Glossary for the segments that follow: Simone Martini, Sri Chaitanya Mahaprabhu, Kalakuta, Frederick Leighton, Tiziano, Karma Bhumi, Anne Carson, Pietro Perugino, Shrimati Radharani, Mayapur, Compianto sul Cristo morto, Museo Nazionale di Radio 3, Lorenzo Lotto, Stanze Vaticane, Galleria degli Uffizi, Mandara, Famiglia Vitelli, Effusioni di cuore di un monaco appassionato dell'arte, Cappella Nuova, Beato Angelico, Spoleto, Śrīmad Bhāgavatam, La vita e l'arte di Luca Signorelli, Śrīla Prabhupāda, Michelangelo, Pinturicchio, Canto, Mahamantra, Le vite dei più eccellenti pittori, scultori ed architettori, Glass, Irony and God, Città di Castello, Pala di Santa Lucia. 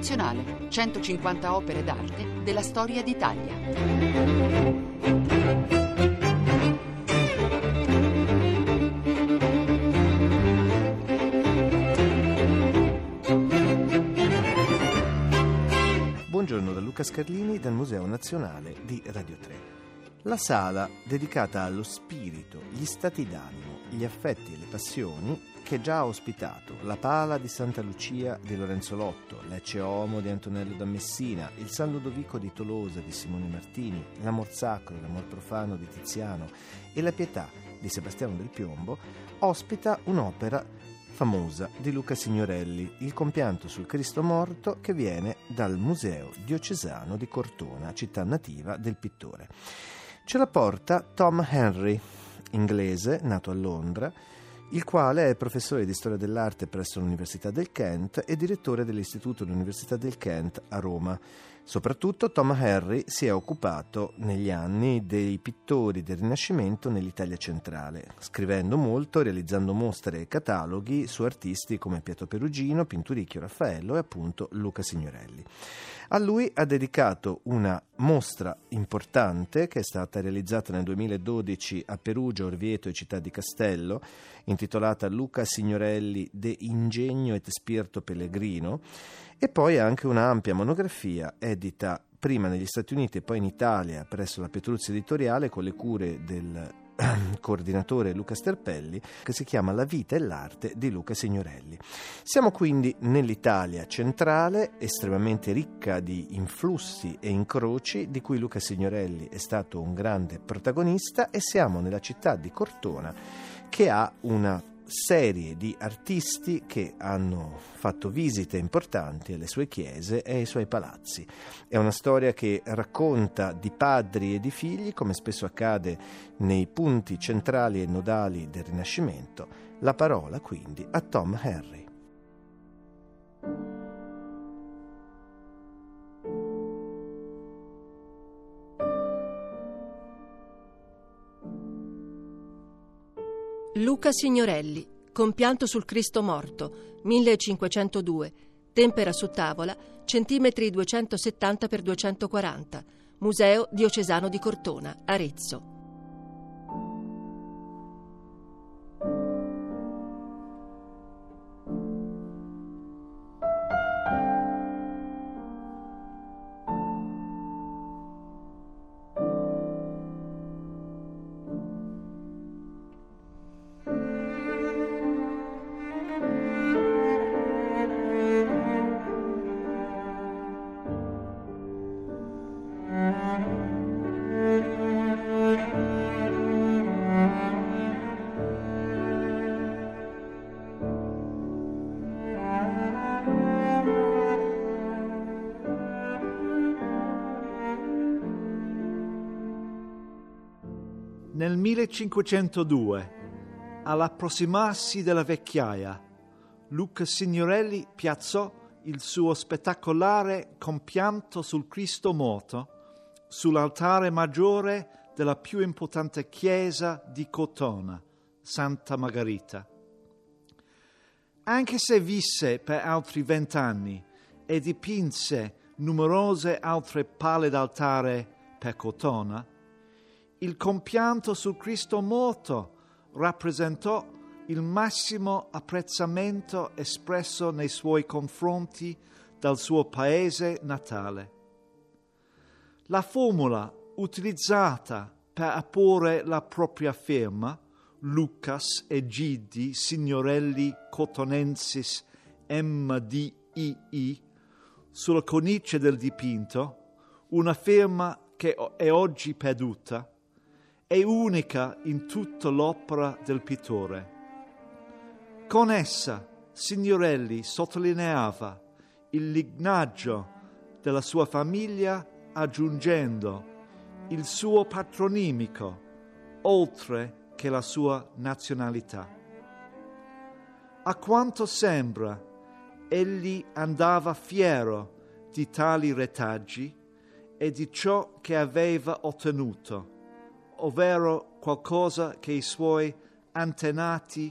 nazionale, 150 opere d'arte della storia d'Italia. Buongiorno da Luca Scarlini dal Museo Nazionale di Radio 3. La sala dedicata allo spirito, gli stati d'animo, gli affetti e le passioni che già ha ospitato la Pala di Santa Lucia di Lorenzo Lotto, l'Ecce Homo di Antonello da Messina, il San Ludovico di Tolosa di Simone Martini, l'Amor Sacro e l'Amor Profano di Tiziano e la Pietà di Sebastiano del Piombo, ospita un'opera famosa di Luca Signorelli, il Compianto sul Cristo morto, che viene dal Museo Diocesano di Cortona, città nativa del pittore. Ce la porta Tom Henry, inglese, nato a Londra, il quale è professore di storia dell'arte presso l'Università del Kent e direttore dell'Istituto dell'Università del Kent a Roma. Soprattutto Tom Henry si è occupato negli anni dei pittori del Rinascimento nell'Italia centrale, scrivendo molto, realizzando mostre e cataloghi su artisti come Pietro Perugino, Pinturicchio, Raffaello e appunto Luca Signorelli. A lui ha dedicato una mostra importante che è stata realizzata nel 2012 a Perugia, Orvieto e Città di Castello, intitolata Luca Signorelli de Ingegno et Spirito Pellegrino, e poi anche un'ampia monografia edita prima negli Stati Uniti e poi in Italia presso la Petruzzi Editoriale con le cure del coordinatore Luca Sterpelli, che si chiama La vita e l'arte di Luca Signorelli. Siamo quindi nell'Italia centrale, estremamente ricca di influssi e incroci, di cui Luca Signorelli è stato un grande protagonista, e siamo nella città di Cortona, che ha una serie di artisti che hanno fatto visite importanti alle sue chiese e ai suoi palazzi. È una storia che racconta di padri e di figli, come spesso accade nei punti centrali e nodali del Rinascimento. La parola quindi a Tom Henry. Luca Signorelli, Compianto sul Cristo morto, 1502, tempera su tavola, centimetri 270 x 240, Museo Diocesano di Cortona, Arezzo. Nel 1502, all'approssimarsi della vecchiaia, Luca Signorelli piazzò il suo spettacolare Compianto sul Cristo morto sull'altare maggiore della più importante chiesa di Cortona, Santa Margherita. Anche se visse per altri 20 anni e dipinse numerose altre pale d'altare per Cortona, il Compianto sul Cristo morto rappresentò il massimo apprezzamento espresso nei suoi confronti dal suo paese natale. La formula utilizzata per apporre la propria firma, Lucas Egidi Signorelli Cortonensis MDII, sulla cornice del dipinto, una firma che è oggi perduta, è unica in tutta l'opera del pittore. Con essa Signorelli sottolineava il lignaggio della sua famiglia aggiungendo il suo patronimico, oltre che la sua nazionalità. A quanto sembra, egli andava fiero di tali retaggi e di ciò che aveva ottenuto, ovvero qualcosa che i suoi antenati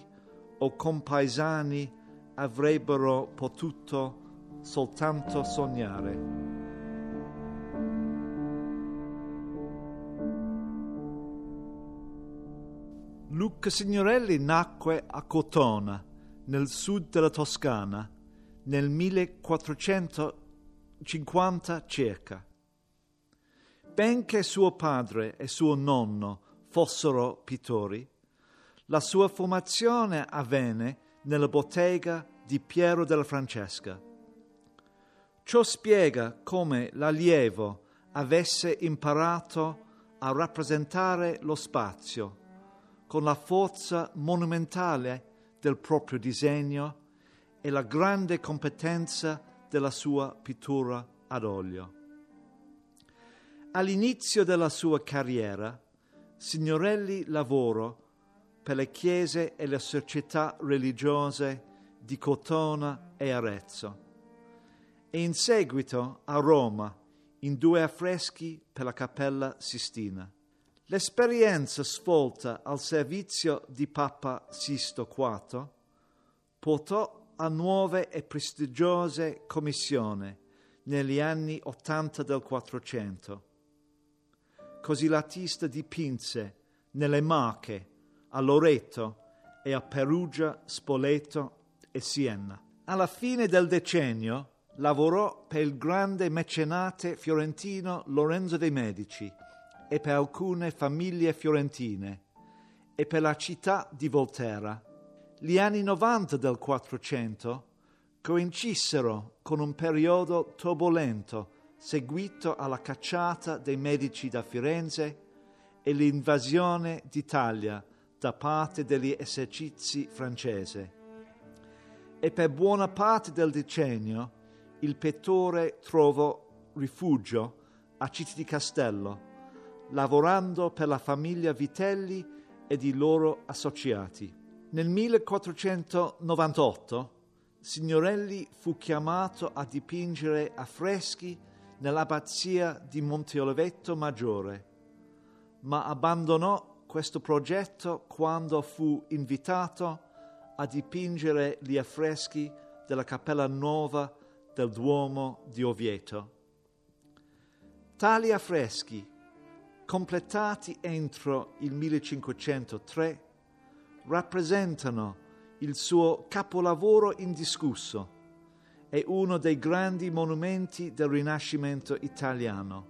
o compaesani avrebbero potuto soltanto sognare. Luca Signorelli nacque a Cortona, nel sud della Toscana, nel 1450 circa. Benché suo padre e suo nonno fossero pittori, la sua formazione avvenne nella bottega di Piero della Francesca. Ciò spiega come l'allievo avesse imparato a rappresentare lo spazio con la forza monumentale del proprio disegno e la grande competenza della sua pittura ad olio. All'inizio della sua carriera, Signorelli lavorò per le chiese e le società religiose di Cortona e Arezzo e in seguito a Roma in 2 affreschi per la Cappella Sistina. L'esperienza svolta al servizio di Papa Sisto IV portò a nuove e prestigiose commissioni negli anni 80 del 400. Così l'artista dipinse nelle Marche, a Loreto e a Perugia, Spoleto e Siena. Alla fine del decennio lavorò per il grande mecenate fiorentino Lorenzo de' Medici e per alcune famiglie fiorentine e per la città di Volterra. Gli anni 90 del 400 coincisero con un periodo turbolento seguito alla cacciata dei Medici da Firenze e l'invasione d'Italia da parte degli esercizi francesi. E per buona parte del decennio il pittore trovò rifugio a Città di Castello, lavorando per la famiglia Vitelli e i loro associati. Nel 1498 Signorelli fu chiamato a dipingere affreschi nell'abbazia di Monteoliveto Maggiore, ma abbandonò questo progetto quando fu invitato a dipingere gli affreschi della Cappella Nuova del Duomo di Orvieto. Tali affreschi, completati entro il 1503, rappresentano il suo capolavoro indiscusso e uno dei grandi monumenti del Rinascimento italiano,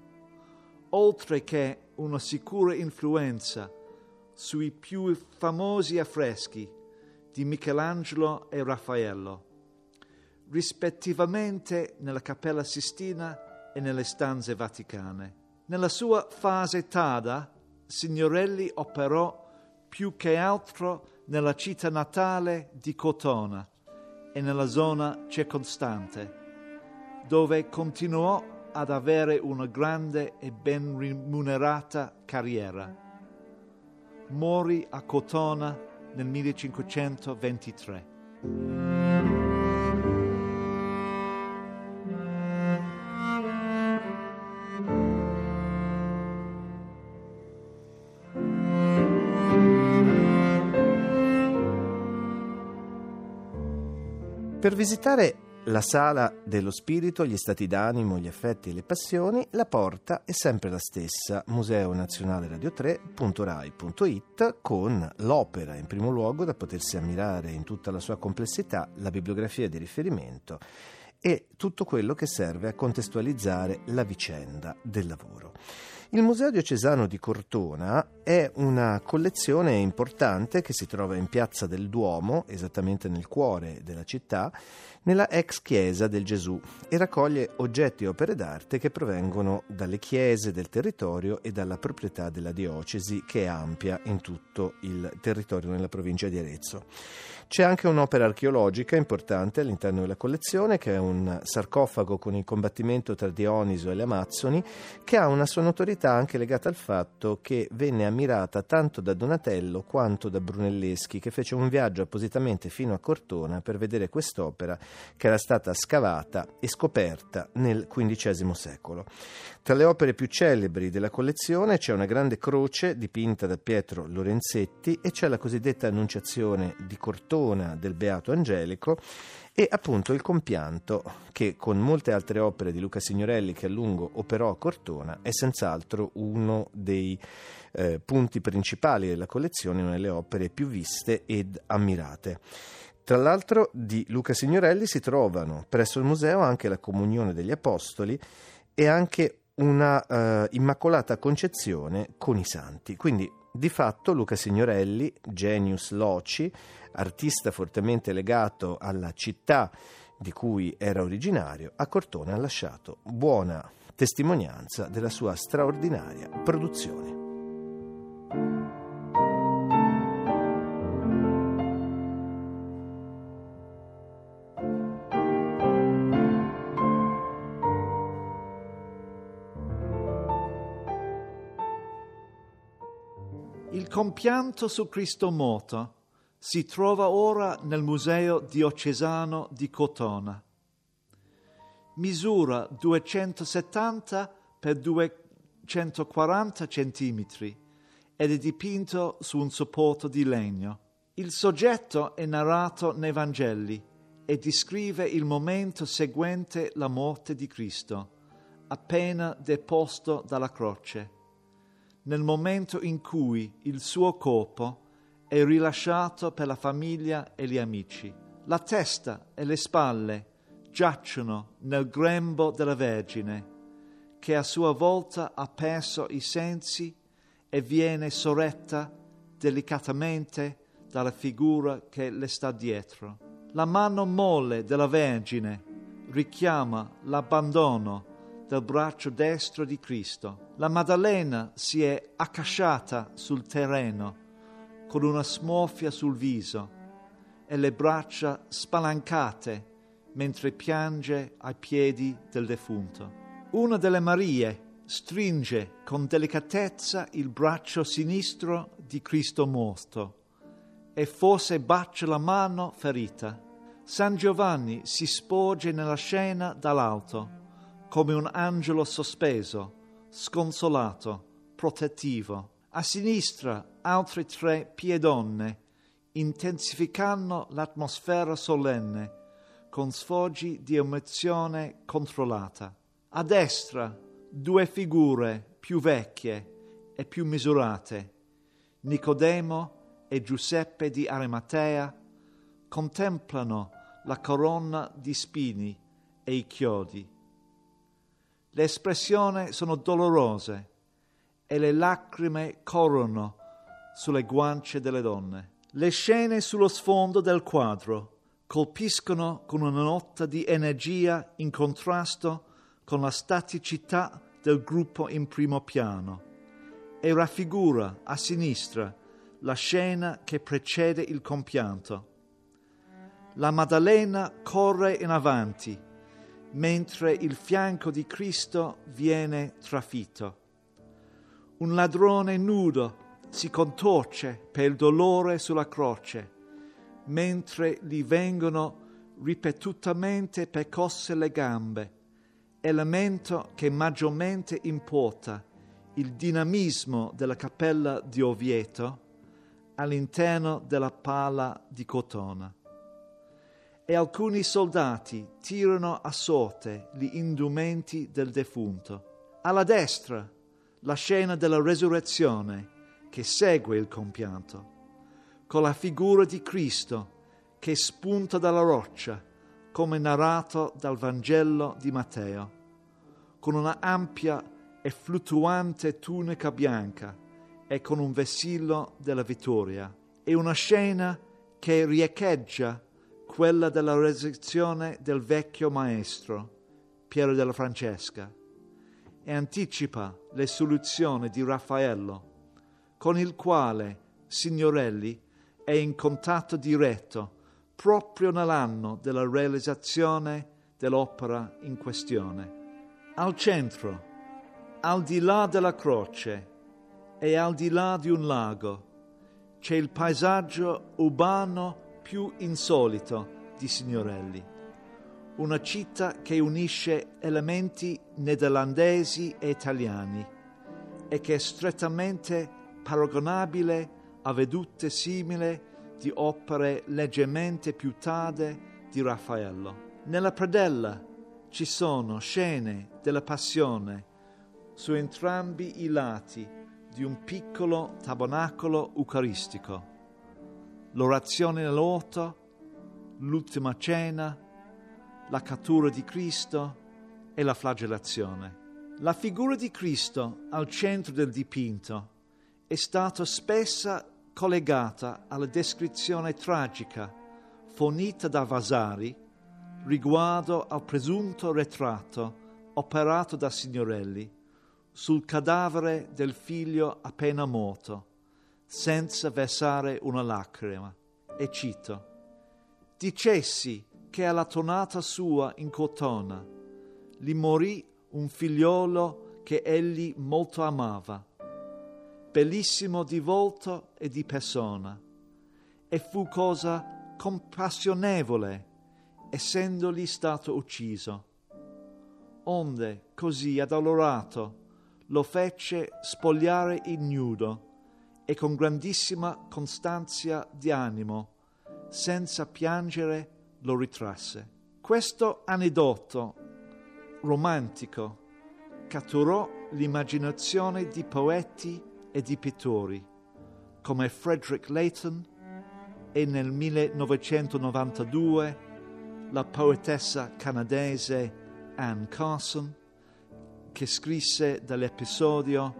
oltre che una sicura influenza sui più famosi affreschi di Michelangelo e Raffaello, rispettivamente nella Cappella Sistina e nelle stanze vaticane. Nella sua fase tarda, Signorelli operò più che altro nella città natale di Cortona e nella zona circostante, dove continuò ad avere una grande e ben rimunerata carriera. Morì a Cortona nel 1523. Per visitare la sala dello spirito, gli stati d'animo, gli affetti e le passioni, la porta è sempre la stessa: Museo Nazionale Radio 3.rai.it, con l'opera in primo luogo da potersi ammirare in tutta la sua complessità, la bibliografia di riferimento e tutto quello che serve a contestualizzare la vicenda del lavoro. Il Museo Diocesano di Cortona è una collezione importante che si trova in Piazza del Duomo, esattamente nel cuore della città, nella ex chiesa del Gesù, e raccoglie oggetti e opere d'arte che provengono dalle chiese del territorio e dalla proprietà della diocesi, che è ampia in tutto il territorio nella provincia di Arezzo. C'è anche un'opera archeologica importante all'interno della collezione, che è un sarcofago con il combattimento tra Dioniso e le Amazzoni, che ha una sua notorietà anche legata al fatto che venne ammirata tanto da Donatello quanto da Brunelleschi, che fece un viaggio appositamente fino a Cortona per vedere quest'opera, che era stata scavata e scoperta nel XV secolo. Tra le opere più celebri della collezione c'è una grande croce dipinta da Pietro Lorenzetti e c'è la cosiddetta Annunciazione di Cortona del Beato Angelico E appunto il Compianto, che con molte altre opere di Luca Signorelli che a lungo operò a Cortona, è senz'altro uno dei punti principali della collezione, una delle opere più viste ed ammirate. Tra l'altro di Luca Signorelli si trovano presso il museo anche la Comunione degli Apostoli e anche una Immacolata Concezione con i Santi. Quindi di fatto Luca Signorelli, genius loci, artista fortemente legato alla città di cui era originario, a Cortona ha lasciato buona testimonianza della sua straordinaria produzione. Il Compianto sul Cristo morto si trova ora nel Museo Diocesano di Cortona. Misura 270 x 240 cm ed è dipinto su un supporto di legno. Il soggetto è narrato nei Vangeli e descrive il momento seguente la morte di Cristo, appena deposto dalla croce, nel momento in cui il suo corpo è rilasciato per la famiglia e gli amici. La testa e le spalle giacciono nel grembo della Vergine, che a sua volta ha perso i sensi e viene sorretta delicatamente dalla figura che le sta dietro. La mano molle della Vergine richiama l'abbandono del braccio destro di Cristo. La Maddalena si è accasciata sul terreno con una smorfia sul viso e le braccia spalancate mentre piange ai piedi del defunto. Una delle Marie stringe con delicatezza il braccio sinistro di Cristo morto e forse bacia la mano ferita. San Giovanni si sporge nella scena dall'alto come un angelo sospeso, sconsolato, protettivo. A sinistra altre tre piedonne intensificano l'atmosfera solenne con sfoggi di emozione controllata. A destra due figure più vecchie e più misurate, Nicodemo e Giuseppe di Arimatea, contemplano la corona di spini e i chiodi. Le espressioni sono dolorose e le lacrime corrono sulle guance delle donne. Le scene sullo sfondo del quadro colpiscono con una nota di energia in contrasto con la staticità del gruppo in primo piano e raffigura a sinistra la scena che precede il Compianto. La Maddalena corre in avanti mentre il fianco di Cristo viene trafitto. Un ladrone nudo si contorce per il dolore sulla croce, mentre gli vengono ripetutamente percosse le gambe, elemento che maggiormente importa il dinamismo della Cappella di Orvieto all'interno della Pala di Cortona. E alcuni soldati tirano a sorte gli indumenti del defunto. Alla destra, la scena della resurrezione che segue il Compianto, con la figura di Cristo che spunta dalla roccia, come narrato dal Vangelo di Matteo, con una ampia e fluttuante tunica bianca e con un vessillo della vittoria. È una scena che riecheggia quella della resurrezione del vecchio maestro, Piero della Francesca, e anticipa le soluzioni di Raffaello, con il quale Signorelli è in contatto diretto proprio nell'anno della realizzazione dell'opera in questione. Al centro, al di là della croce e al di là di un lago, c'è il paesaggio urbano più insolito di Signorelli, una città che unisce elementi neerlandesi e italiani e che è strettamente paragonabile a vedute simili di opere leggermente più tarde di Raffaello. Nella predella ci sono scene della Passione su entrambi i lati di un piccolo tabernacolo eucaristico. L'orazione nell'orto, l'ultima cena, la cattura di Cristo e la flagellazione. La figura di Cristo al centro del dipinto è stata spesso collegata alla descrizione tragica fornita da Vasari riguardo al presunto ritratto operato da Signorelli sul cadavere del figlio appena morto, senza versare una lacrima, e cito: «Dicessi che alla tornata sua in Cortona gli morì un figliolo che egli molto amava, bellissimo di volto e di persona, e fu cosa compassionevole, essendogli stato ucciso. Onde, così addolorato, lo fece spogliare ignudo e con grandissima costanza di animo, senza piangere, lo ritrasse». Questo aneddoto romantico catturò l'immaginazione di poeti e di pittori come Frederick Leighton e nel 1992 la poetessa canadese Anne Carson, che scrisse dell'episodio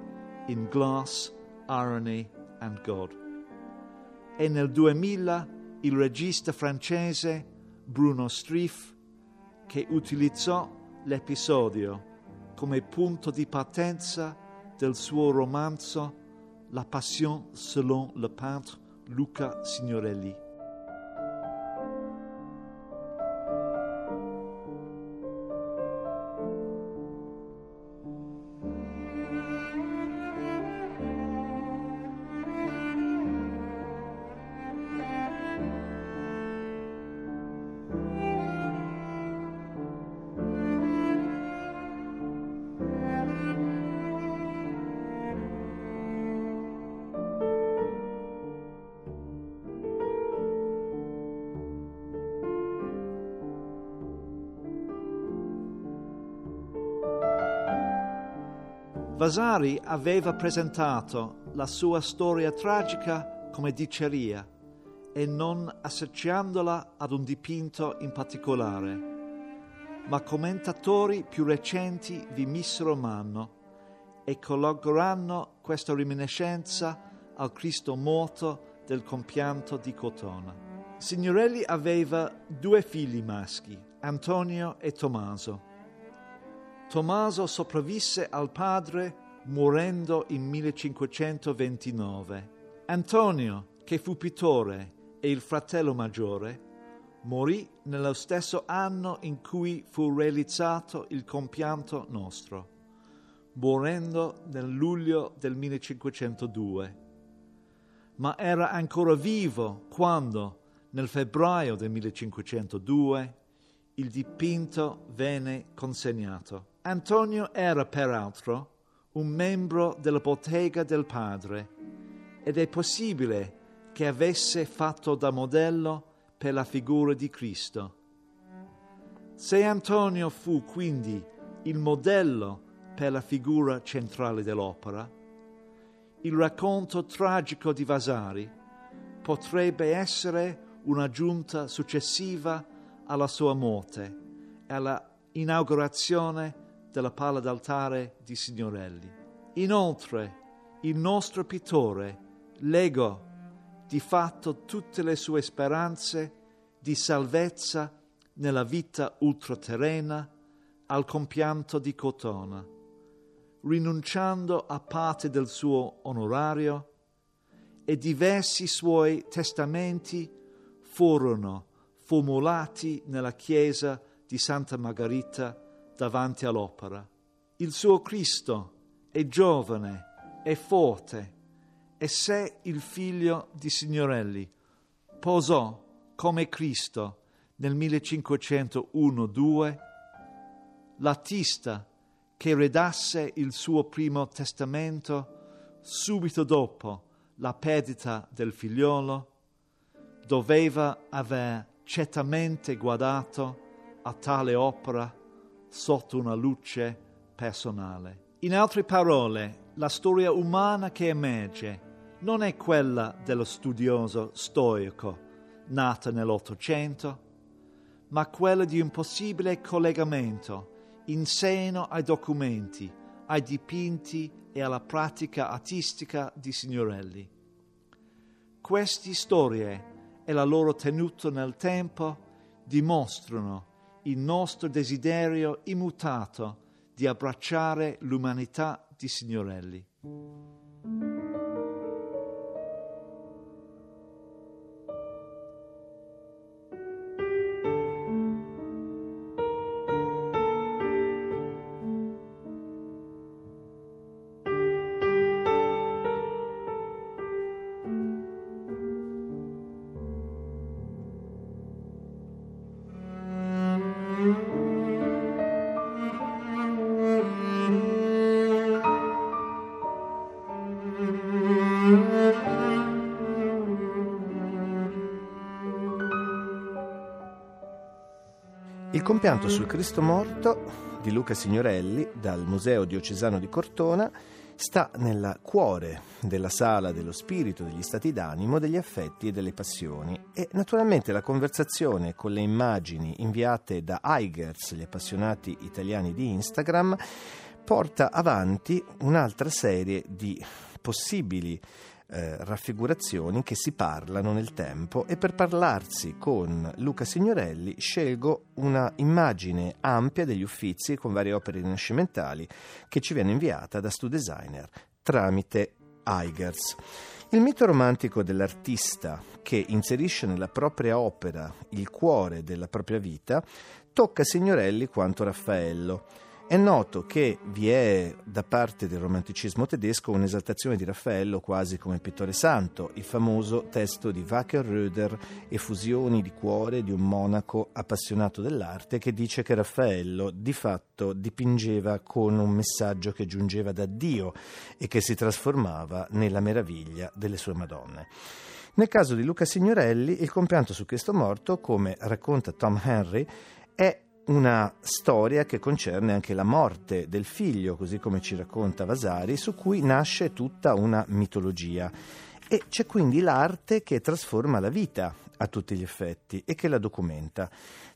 in Glass, Irony and God. E nel 2000 il regista francese Bruno Streif, che utilizzò l'episodio come punto di partenza del suo romanzo La Passion selon les peintres Luca Signorelli. Vasari aveva presentato la sua storia tragica come diceria e non associandola ad un dipinto in particolare, ma commentatori più recenti vi misero mano e collocarono questa reminiscenza al Cristo morto del Compianto di Cortona. Signorelli aveva 2 figli maschi, Antonio e Tommaso. Tommaso sopravvisse al padre morendo in 1529. Antonio, che fu pittore e il fratello maggiore, morì nello stesso anno in cui fu realizzato il Compianto nostro, morendo nel luglio del 1502. Ma era ancora vivo quando, nel febbraio del 1502, il dipinto venne consegnato. Antonio era peraltro un membro della bottega del padre ed è possibile che avesse fatto da modello per la figura di Cristo. Se Antonio fu quindi il modello per la figura centrale dell'opera, il racconto tragico di Vasari potrebbe essere un'aggiunta successiva alla sua morte e alla inaugurazione della pala d'altare di Signorelli. Inoltre, il nostro pittore legò di fatto tutte le sue speranze di salvezza nella vita ultraterrena al Compianto di Cortona, rinunciando a parte del suo onorario, e diversi suoi testamenti furono formulati nella chiesa di Santa Margherita davanti all'opera. Il suo Cristo è giovane, è forte, e se il figlio di Signorelli posò come Cristo nel 1501-2, l'artista che redasse il suo primo testamento subito dopo la perdita del figliolo doveva aver certamente guardato a tale opera sotto una luce personale. In altre parole, la storia umana che emerge non è quella dello studioso storico nato nell'Ottocento, ma quella di un possibile collegamento in seno ai documenti, ai dipinti e alla pratica artistica di Signorelli. Queste storie e la loro tenuta nel tempo dimostrano il nostro desiderio immutato di abbracciare l'umanità di Signorelli. Il Compianto sul Cristo morto di Luca Signorelli dal Museo Diocesano di Cortona sta nel cuore della sala dello spirito, degli stati d'animo, degli affetti e delle passioni, e naturalmente la conversazione con le immagini inviate da Aigers, gli appassionati italiani di Instagram, porta avanti un'altra serie di possibili raffigurazioni che si parlano nel tempo, e per parlarsi con Luca Signorelli scelgo una immagine ampia degli Uffizi con varie opere rinascimentali che ci viene inviata da Studesigner tramite Aigers. Il mito romantico dell'artista che inserisce nella propria opera il cuore della propria vita tocca Signorelli quanto Raffaello. È noto che vi è da parte del romanticismo tedesco un'esaltazione di Raffaello quasi come pittore santo, il famoso testo di Wackenröder, Effusioni di cuore di un monaco appassionato dell'arte, che dice che Raffaello di fatto dipingeva con un messaggio che giungeva da Dio e che si trasformava nella meraviglia delle sue Madonne. Nel caso di Luca Signorelli, il Compianto su Cristo morto, come racconta Tom Henry, è una storia che concerne anche la morte del figlio, così come ci racconta Vasari, su cui nasce tutta una mitologia. E c'è quindi l'arte che trasforma la vita a tutti gli effetti e che la documenta.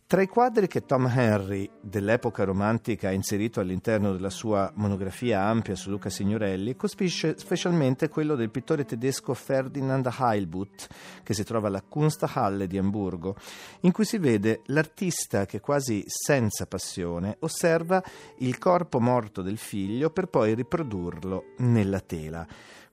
Tra i quadri che Tom Henry dell'epoca romantica ha inserito all'interno della sua monografia ampia su Luca Signorelli colpisce specialmente quello del pittore tedesco Ferdinand Heilbutt, che si trova alla Kunsthalle di Amburgo, in cui si vede l'artista che quasi senza passione osserva il corpo morto del figlio per poi riprodurlo nella tela.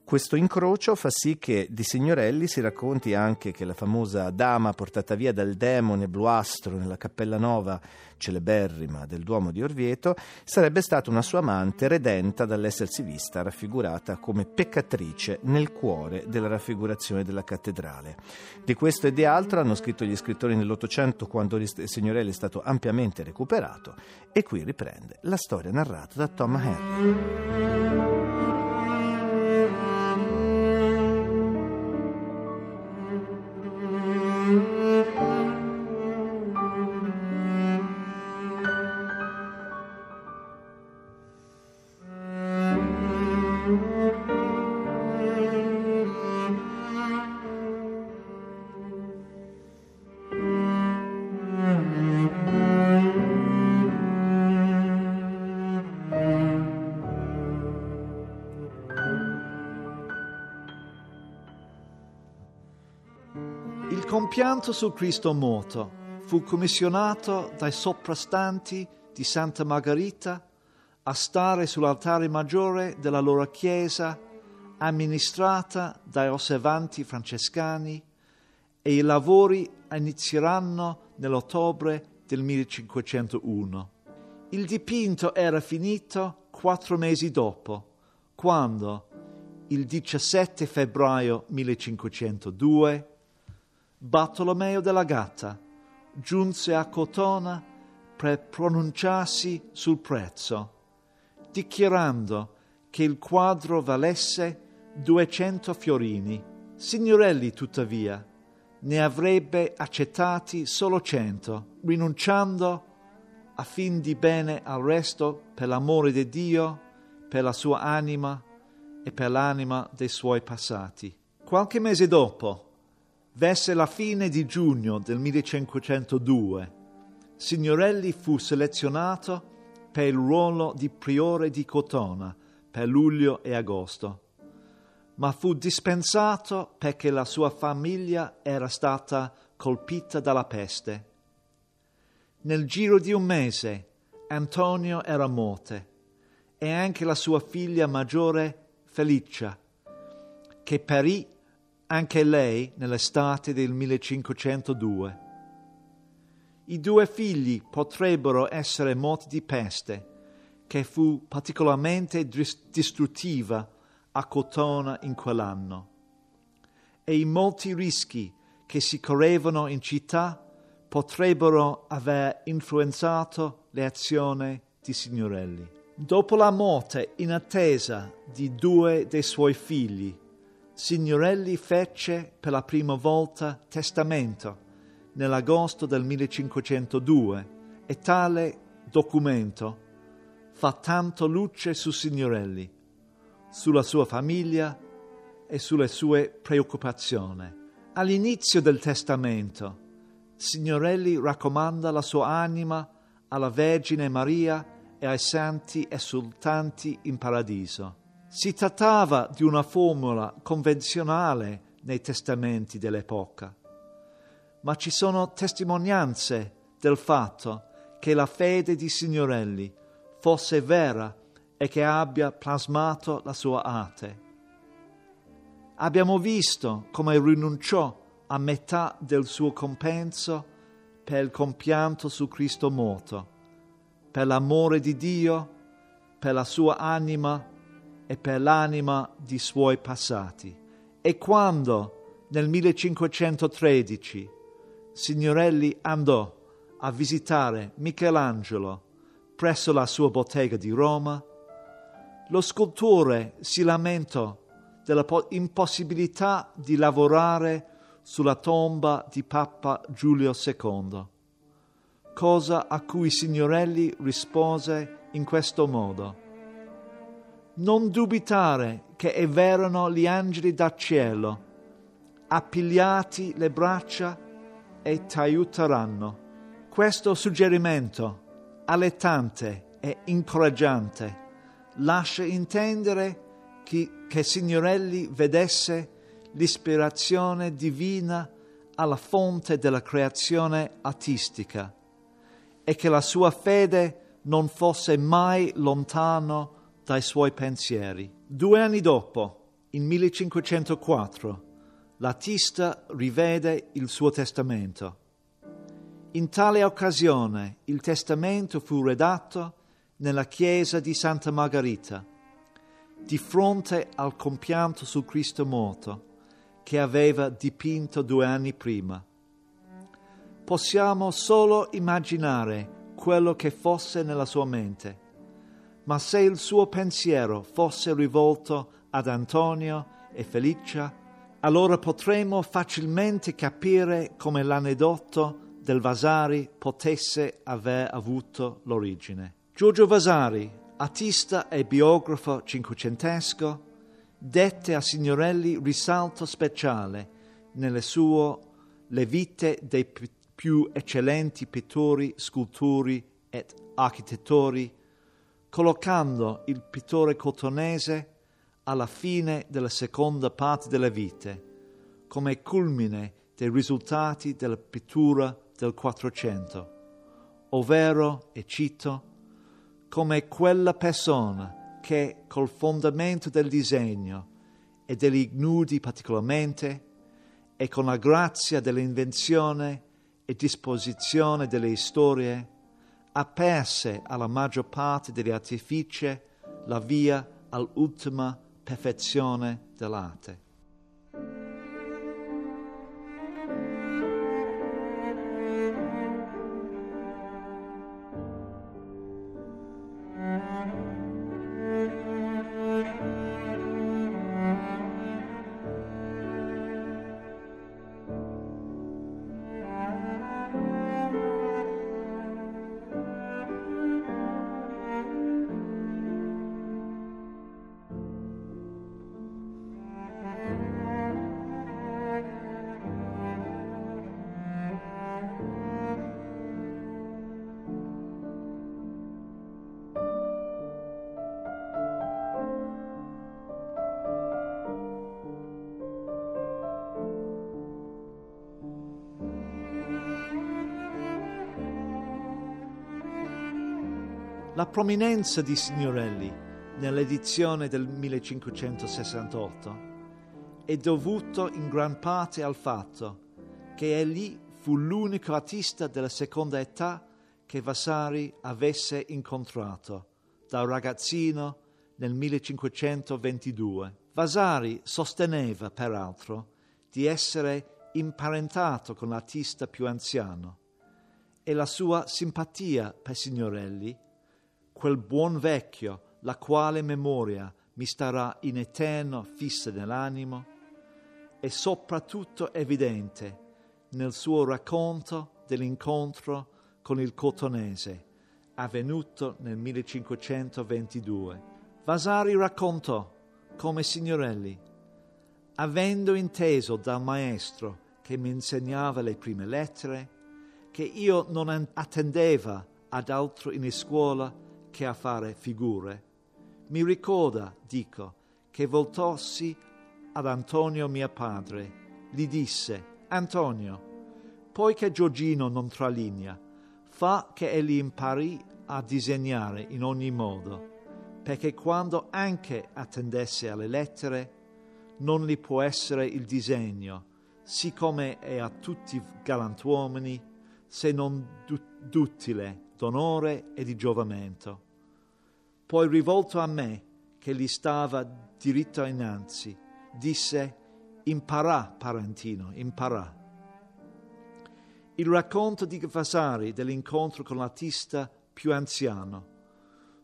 Questo incrocio fa sì che di Signorelli si racconti anche che la famosa dama portata via dal demone bluastro nella Cappella Nova, celeberrima, del Duomo di Orvieto, sarebbe stata una sua amante redenta dall'essersi vista raffigurata come peccatrice nel cuore della raffigurazione della cattedrale. Di questo e di altro hanno scritto gli scrittori nell'Ottocento, quando Signorelli è stato ampiamente recuperato, e qui riprende la storia narrata da Tom Henry. Il Compianto sul Cristo morto fu commissionato dai soprastanti di Santa Margherita a stare sull'altare maggiore della loro chiesa, amministrata dai osservanti francescani, e i lavori inizieranno nell'ottobre del 1501. Il dipinto era finito 4 mesi dopo, quando, il 17 febbraio 1502, Bartolomeo della Gatta giunse a Cortona per pronunciarsi sul prezzo, dichiarando che il quadro valesse 200 fiorini. Signorelli, tuttavia, ne avrebbe accettati solo 100, rinunciando a fin di bene al resto per l'amore di Dio, per la sua anima e per l'anima dei suoi passati. Qualche mese dopo, verso la fine di giugno del 1502, Signorelli fu selezionato per il ruolo di priore di Cortona per luglio e agosto, ma fu dispensato perché la sua famiglia era stata colpita dalla peste. Nel giro di un mese Antonio era morto e anche la sua figlia maggiore Felicia, che perì anche lei nell'estate del 1502. I due figli potrebbero essere morti di peste, che fu particolarmente distruttiva a Cortona in quell'anno, e i molti rischi che si correvano in città potrebbero aver influenzato le azioni di Signorelli. Dopo la morte inattesa di due dei suoi figli, Signorelli fece per la prima volta testamento nell'agosto del 1502, e tale documento fa tanto luce su Signorelli, sulla sua famiglia e sulle sue preoccupazioni. All'inizio del testamento, Signorelli raccomanda la sua anima alla Vergine Maria e ai santi esultanti in paradiso. Si trattava di una formula convenzionale nei testamenti dell'epoca, ma ci sono testimonianze del fatto che la fede di Signorelli fosse vera e che abbia plasmato la sua arte. Abbiamo visto come rinunciò a metà del suo compenso per il compianto sul Cristo morto, per l'amore di Dio, per la sua anima e per l'anima di suoi passati. E quando, nel 1513, Signorelli andò a visitare Michelangelo presso la sua bottega di Roma, lo scultore si lamentò della impossibilità di lavorare sulla tomba di Papa Giulio II, cosa a cui Signorelli rispose in questo modo: «Non dubitare che erano gli angeli dal cielo, appigliati le braccia e t'aiuteranno». Questo suggerimento, allettante e incoraggiante, lascia intendere che Signorelli vedesse l'ispirazione divina alla fonte della creazione artistica e che la sua fede non fosse mai lontano dai suoi pensieri. 2 anni dopo, in 1504, l'artista rivede il suo testamento. In tale occasione il testamento fu redatto nella chiesa di Santa Margherita, di fronte al compianto sul Cristo morto che aveva dipinto 2 anni prima. Possiamo solo immaginare quello che fosse nella sua mente, ma se il suo pensiero fosse rivolto ad Antonio e Felicia, allora potremmo facilmente capire come l'aneddoto del Vasari potesse aver avuto l'origine. Giorgio Vasari, artista e biografo cinquecentesco, dette a Signorelli risalto speciale nelle sue le vite dei più eccellenti pittori, scultori ed architettori, collocando il pittore cortonese alla fine della seconda parte della vita, come culmine dei risultati della pittura del 400, ovvero, e cito, come quella persona che, col fondamento del disegno e degli ignudi particolarmente, e con la grazia dell'invenzione e disposizione delle storie, aperse alla maggior parte degli artifici la via all'ultima perfezione dell'arte. la prominenza di Signorelli nell'edizione del 1568 è dovuto in gran parte al fatto che egli fu l'unico artista della seconda età che Vasari avesse incontrato da ragazzino nel 1522. Vasari sosteneva, peraltro, di essere imparentato con l'artista più anziano e la sua simpatia per Signorelli, quel buon vecchio, la quale memoria mi starà in eterno fissa nell'animo, è soprattutto evidente nel suo racconto dell'incontro con il cotonese, avvenuto nel 1522. Vasari raccontò come Signorelli, avendo inteso dal maestro che mi insegnava le prime lettere, che io non attendeva ad altro in scuola che a fare figure, mi ricorda, dico, che voltossi ad Antonio mio padre, gli disse: Antonio, poiché Giorgino non tralinea, fa che egli impari a disegnare in ogni modo, perché quando anche attendesse alle lettere, non gli può essere il disegno, siccome è a tutti galantuomini, se non duttile d'onore e di giovamento. Poi rivolto a me, che gli stava diritto innanzi, disse: imparà, Parentino, imparà. Il racconto di Vasari dell'incontro con l'artista più anziano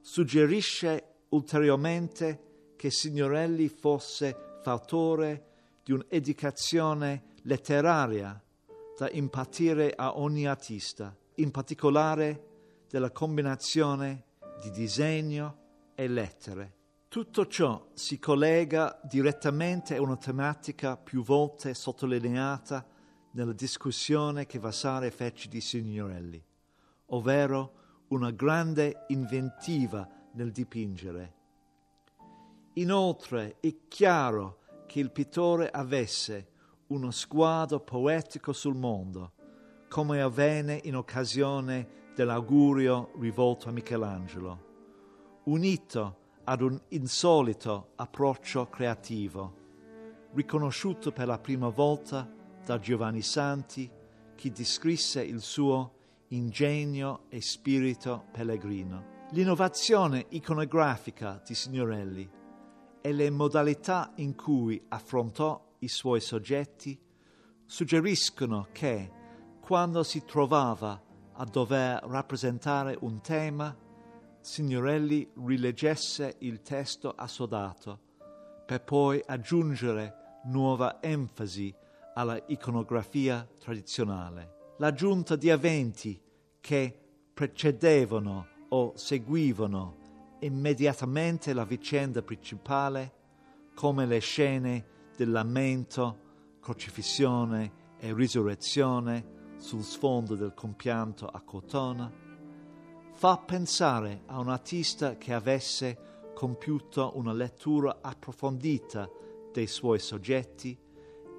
suggerisce ulteriormente che Signorelli fosse fautore di un'educazione letteraria da impartire a ogni artista, in particolare della combinazione di disegno e lettere. Tutto ciò si collega direttamente a una tematica più volte sottolineata nella discussione che Vasari fece di Signorelli, ovvero una grande inventiva nel dipingere. Inoltre è chiaro che il pittore avesse uno sguardo poetico sul mondo, come avvenne in occasione dell'augurio rivolto a Michelangelo, unito ad un insolito approccio creativo, riconosciuto per la prima volta da Giovanni Santi, che descrisse il suo ingegno e spirito pellegrino. L'innovazione iconografica di Signorelli e le modalità in cui affrontò i suoi soggetti suggeriscono che, quando si trovava a dover rappresentare un tema, Signorelli rileggesse il testo assodato per poi aggiungere nuova enfasi alla iconografia tradizionale. L'aggiunta di eventi che precedevano o seguivano immediatamente la vicenda principale, come le scene del lamento, crocifissione e risurrezione sul sfondo del Compianto a Cortona, fa pensare a un artista che avesse compiuto una lettura approfondita dei suoi soggetti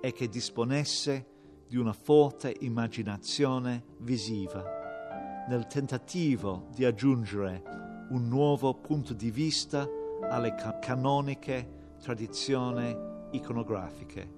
e che disponesse di una forte immaginazione visiva, nel tentativo di aggiungere un nuovo punto di vista alle canoniche tradizioni iconografiche.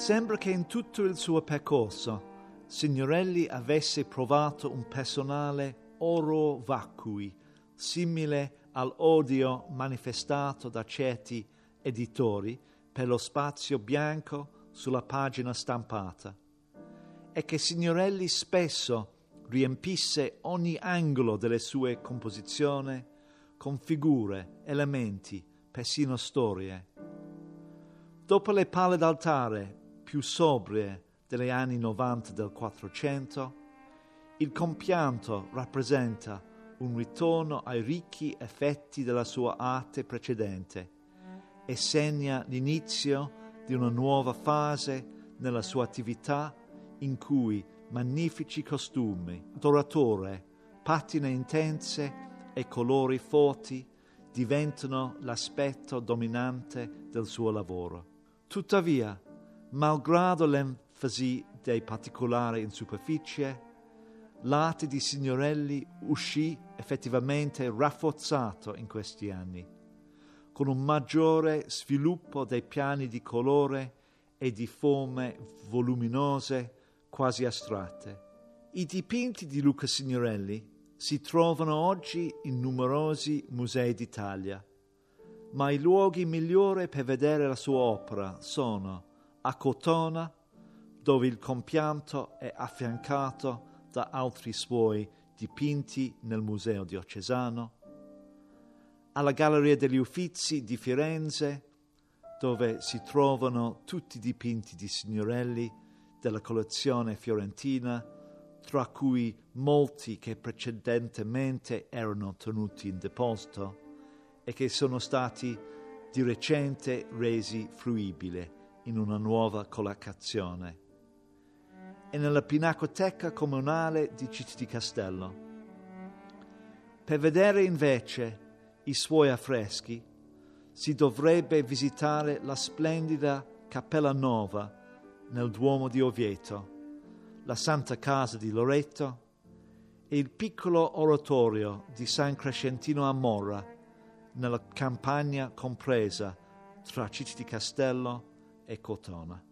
Sembra che in tutto il suo percorso Signorelli avesse provato un personale oro vacui, simile all'odio manifestato da certi editori per lo spazio bianco sulla pagina stampata, e che Signorelli spesso riempisse ogni angolo delle sue composizioni con figure, elementi, persino storie. Dopo le palle d'altare più sobrie degli anni 90 del 400, il Compianto rappresenta un ritorno ai ricchi effetti della sua arte precedente e segna l'inizio di una nuova fase nella sua attività in cui magnifici costumi, dorature, patine intense e colori forti diventano l'aspetto dominante del suo lavoro. Tuttavia, malgrado l'enfasi dei particolari in superficie, l'arte di Signorelli uscì effettivamente rafforzato in questi anni, con un maggiore sviluppo dei piani di colore e di forme voluminose quasi astratte. I dipinti di Luca Signorelli si trovano oggi in numerosi musei d'Italia, ma i luoghi migliori per vedere la sua opera sono a Cortona, dove il compianto è affiancato da altri suoi dipinti nel Museo Diocesano, alla Galleria degli Uffizi di Firenze, dove si trovano tutti i dipinti di Signorelli della collezione fiorentina, tra cui molti che precedentemente erano tenuti in deposito e che sono stati di recente resi fruibili in una nuova collocazione, e nella Pinacoteca Comunale di Città di Castello. Per vedere invece i suoi affreschi si dovrebbe visitare la splendida Cappella Nuova nel Duomo di Orvieto, la Santa Casa di Loreto e il piccolo oratorio di San Crescentino a Morra, nella campagna compresa tra Città di Castello e Cortona.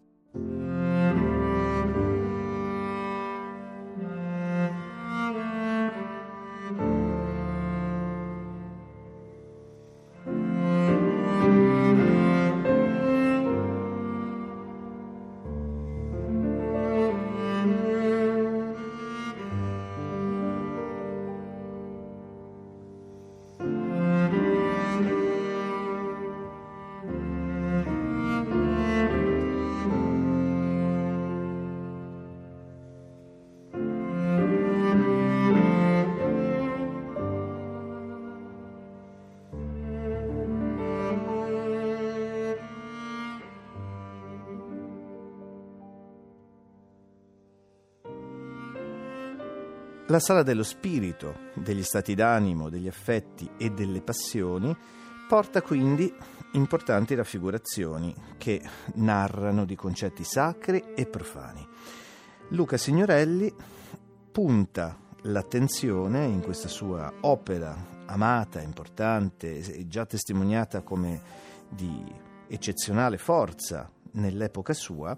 La sala dello spirito, degli stati d'animo, degli affetti e delle passioni porta quindi importanti raffigurazioni che narrano di concetti sacri e profani. Luca Signorelli punta l'attenzione in questa sua opera amata, importante e già testimoniata come di eccezionale forza nell'epoca sua,